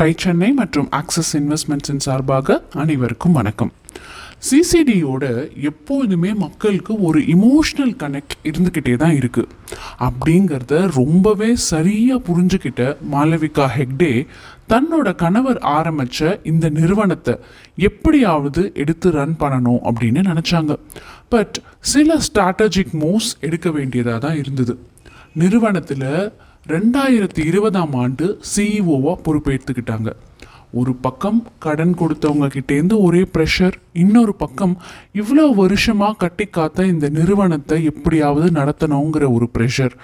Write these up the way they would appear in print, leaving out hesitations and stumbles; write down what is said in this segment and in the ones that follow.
Tie Chennai மற்றும் access இன்வெஸ்ட்மெண்ட்ஸின் சார்பாக அனைவருக்கும் வணக்கம். சிசிடியோட எப்போதுமே மக்களுக்கு ஒரு இமோஷ்னல் கனெக்ட் இருந்துக்கிட்டே தான் இருக்குது அப்படிங்கிறத ரொம்பவே சரியாக புரிஞ்சுக்கிட்ட மாலவிகா ஹெக்டே தன்னோட கணவர் ஆரம்பித்த இந்த நிறுவனத்தை எப்படியாவது எடுத்து ரன் பண்ணணும் அப்படின்னு நினச்சாங்க. பட் சில ஸ்ட்ராட்டஜிக் மூவ்ஸ் எடுக்க வேண்டியதாக தான் இருந்தது. நிறுவனத்தில் 2020 சிஇஓவாக பொறுப்பேற்றுக்கிட்டாங்க. ஒரு பக்கம் கடன் கொடுத்தவங்க கிட்டேருந்து ஒரே ப்ரெஷர், இன்னொரு பக்கம் இவ்வளோ வருஷமாக கட்டி காத்த இந்த நிறுவனத்தை எப்படியாவது நடத்தணுங்கிற ஒரு ப்ரெஷர்,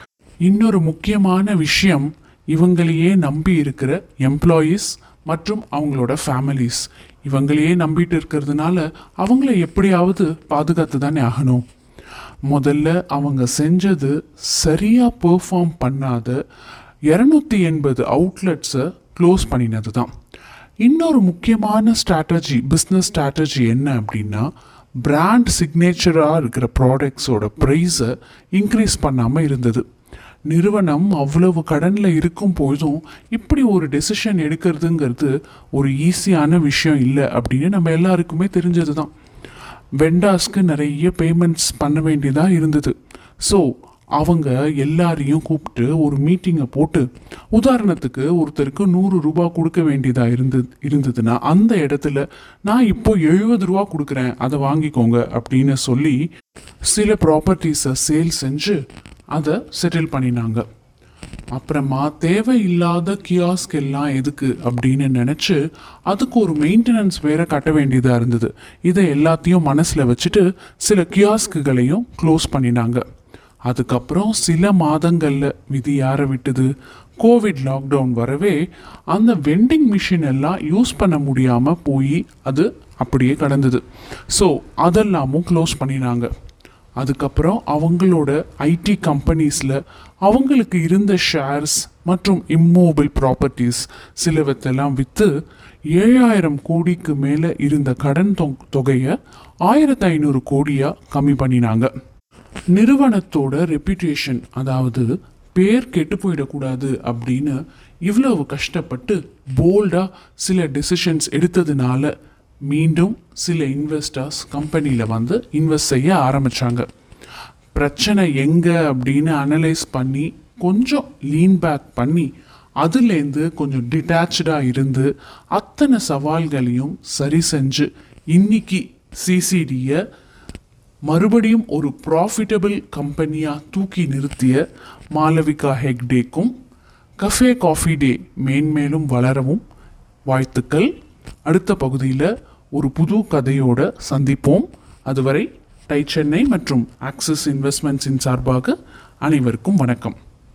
இன்னொரு முக்கியமான விஷயம் இவங்களையே நம்பி இருக்கிற எம்ப்ளாயீஸ் மற்றும் அவங்களோட ஃபேமிலிஸ். இவங்களையே நம்பிட்டு இருக்கிறதுனால அவங்கள எப்படியாவது பாதுகாத்து தானே ஆகணும். முதல்ல அவங்க செஞ்சது சரியாக பெர்ஃபார்ம் பண்ணாத 280 அவுட்லெட்ஸை க்ளோஸ் பண்ணினது தான். இன்னொரு முக்கியமான ஸ்ட்ராட்டஜி, பிஸ்னஸ் ஸ்ட்ராட்டஜி என்ன அப்படின்னா, பிராண்ட் சிக்னேச்சராக இருக்கிற ப்ராடக்ட்ஸோட ப்ரைஸை இன்க்ரீஸ் பண்ணாமல் இருந்தது. நிறுவனம் அவ்வளவு கடனில் இருக்கும் போதும் இப்படி ஒரு டெசிஷன் எடுக்கிறதுங்கிறது ஒரு ஈஸியான விஷயம் இல்லை அப்படின்னு நம்ம எல்லாருக்குமே தெரிஞ்சது தான். வெண்டாஸ்க்கு நிறைய பேமெண்ட்ஸ் பண்ண வேண்டியதாக இருந்தது. ஸோ அவங்க எல்லாரையும் கூப்பிட்டு ஒரு மீட்டிங்கை போட்டு, உதாரணத்துக்கு ஒருத்தருக்கு 100 ரூபா கொடுக்க வேண்டியதாக இருந்ததுன்னா அந்த இடத்துல நான் இப்போ 70 ரூபா கொடுக்குறேன், அதை வாங்கிக்கோங்க அப்படின்னு சொல்லி சில ப்ராப்பர்ட்டிஸை சேல் செஞ்சு அதை செட்டில் பண்ணினாங்க. அப்புறமா தேவையில்லாத கியாஸ்க் எல்லாம் எதுக்கு அப்படின்னு நினச்சி அதுக்கு ஒரு மெயின்டெனன்ஸ் வேற கட்ட வேண்டியதாக இருந்தது. இதை எல்லாத்தையும் மனசில் வச்சுட்டு சில கியாஸ்க்குகளையும் க்ளோஸ் பண்ணினாங்க. அதுக்கப்புறம் சில மாதங்களில் விதி யாரை விட்டது, கோவிட் லாக்டவுன் வரவே அந்த வெண்டிங் மிஷின் எல்லாம் யூஸ் பண்ண முடியாமல் போய் அது அப்படியே கடந்தது. ஸோ அதெல்லாமும் க்ளோஸ் பண்ணினாங்க. அதுக்கப்புறம் அவங்களோட ஐடி கம்பெனிஸில் அவங்களுக்கு இருந்த ஷேர்ஸ் மற்றும் இம்மூவபிள் ப்ராப்பர்ட்டிஸ் சிலவற்றெல்லாம் விற்று 7,000 கோடிக்கு மேலே இருந்த கடன் தொகையை 1,500 கோடியாக கம்மி பண்ணினாங்க. நிறுவனத்தோட ரெப்யூட்டேஷன், அதாவது பேர் கெட்டு போயிடக்கூடாது அப்படின்னு இவ்வளவு கஷ்டப்பட்டு போல்டாக சில டெசிஷன்ஸ் எடுத்ததுனால மீண்டும் சில இன்வெஸ்டர்ஸ் கம்பெனியில் வந்து இன்வெஸ்ட் செய்ய ஆரம்பித்தாங்க. பிரச்சனை எங்கே அப்படின்னு அனலைஸ் பண்ணி கொஞ்சம் லீன் பேக் பண்ணி அதுலேருந்து கொஞ்சம் டிட்டாச்சாக இருந்து அத்தனை சவால்களையும் சரி செஞ்சு இன்னைக்கு சிசிடியை மறுபடியும் ஒரு ப்ராஃபிட்டபிள் கம்பெனியாக தூக்கி நிறுத்திய மாலவிகா ஹெக்டேக்கும் கஃபே காஃபி டே மேன்மேலும் வளரவும் வாழ்த்துக்கள். அடுத்த பகுதியில் ஒரு புது கதையோடு சந்திப்போம். அதுவரை டை சென்னை மற்றும் ஆக்சஸ் இன்வெஸ்ட்மெண்ட்ஸின் சார்பாக அனைவருக்கும் வணக்கம்.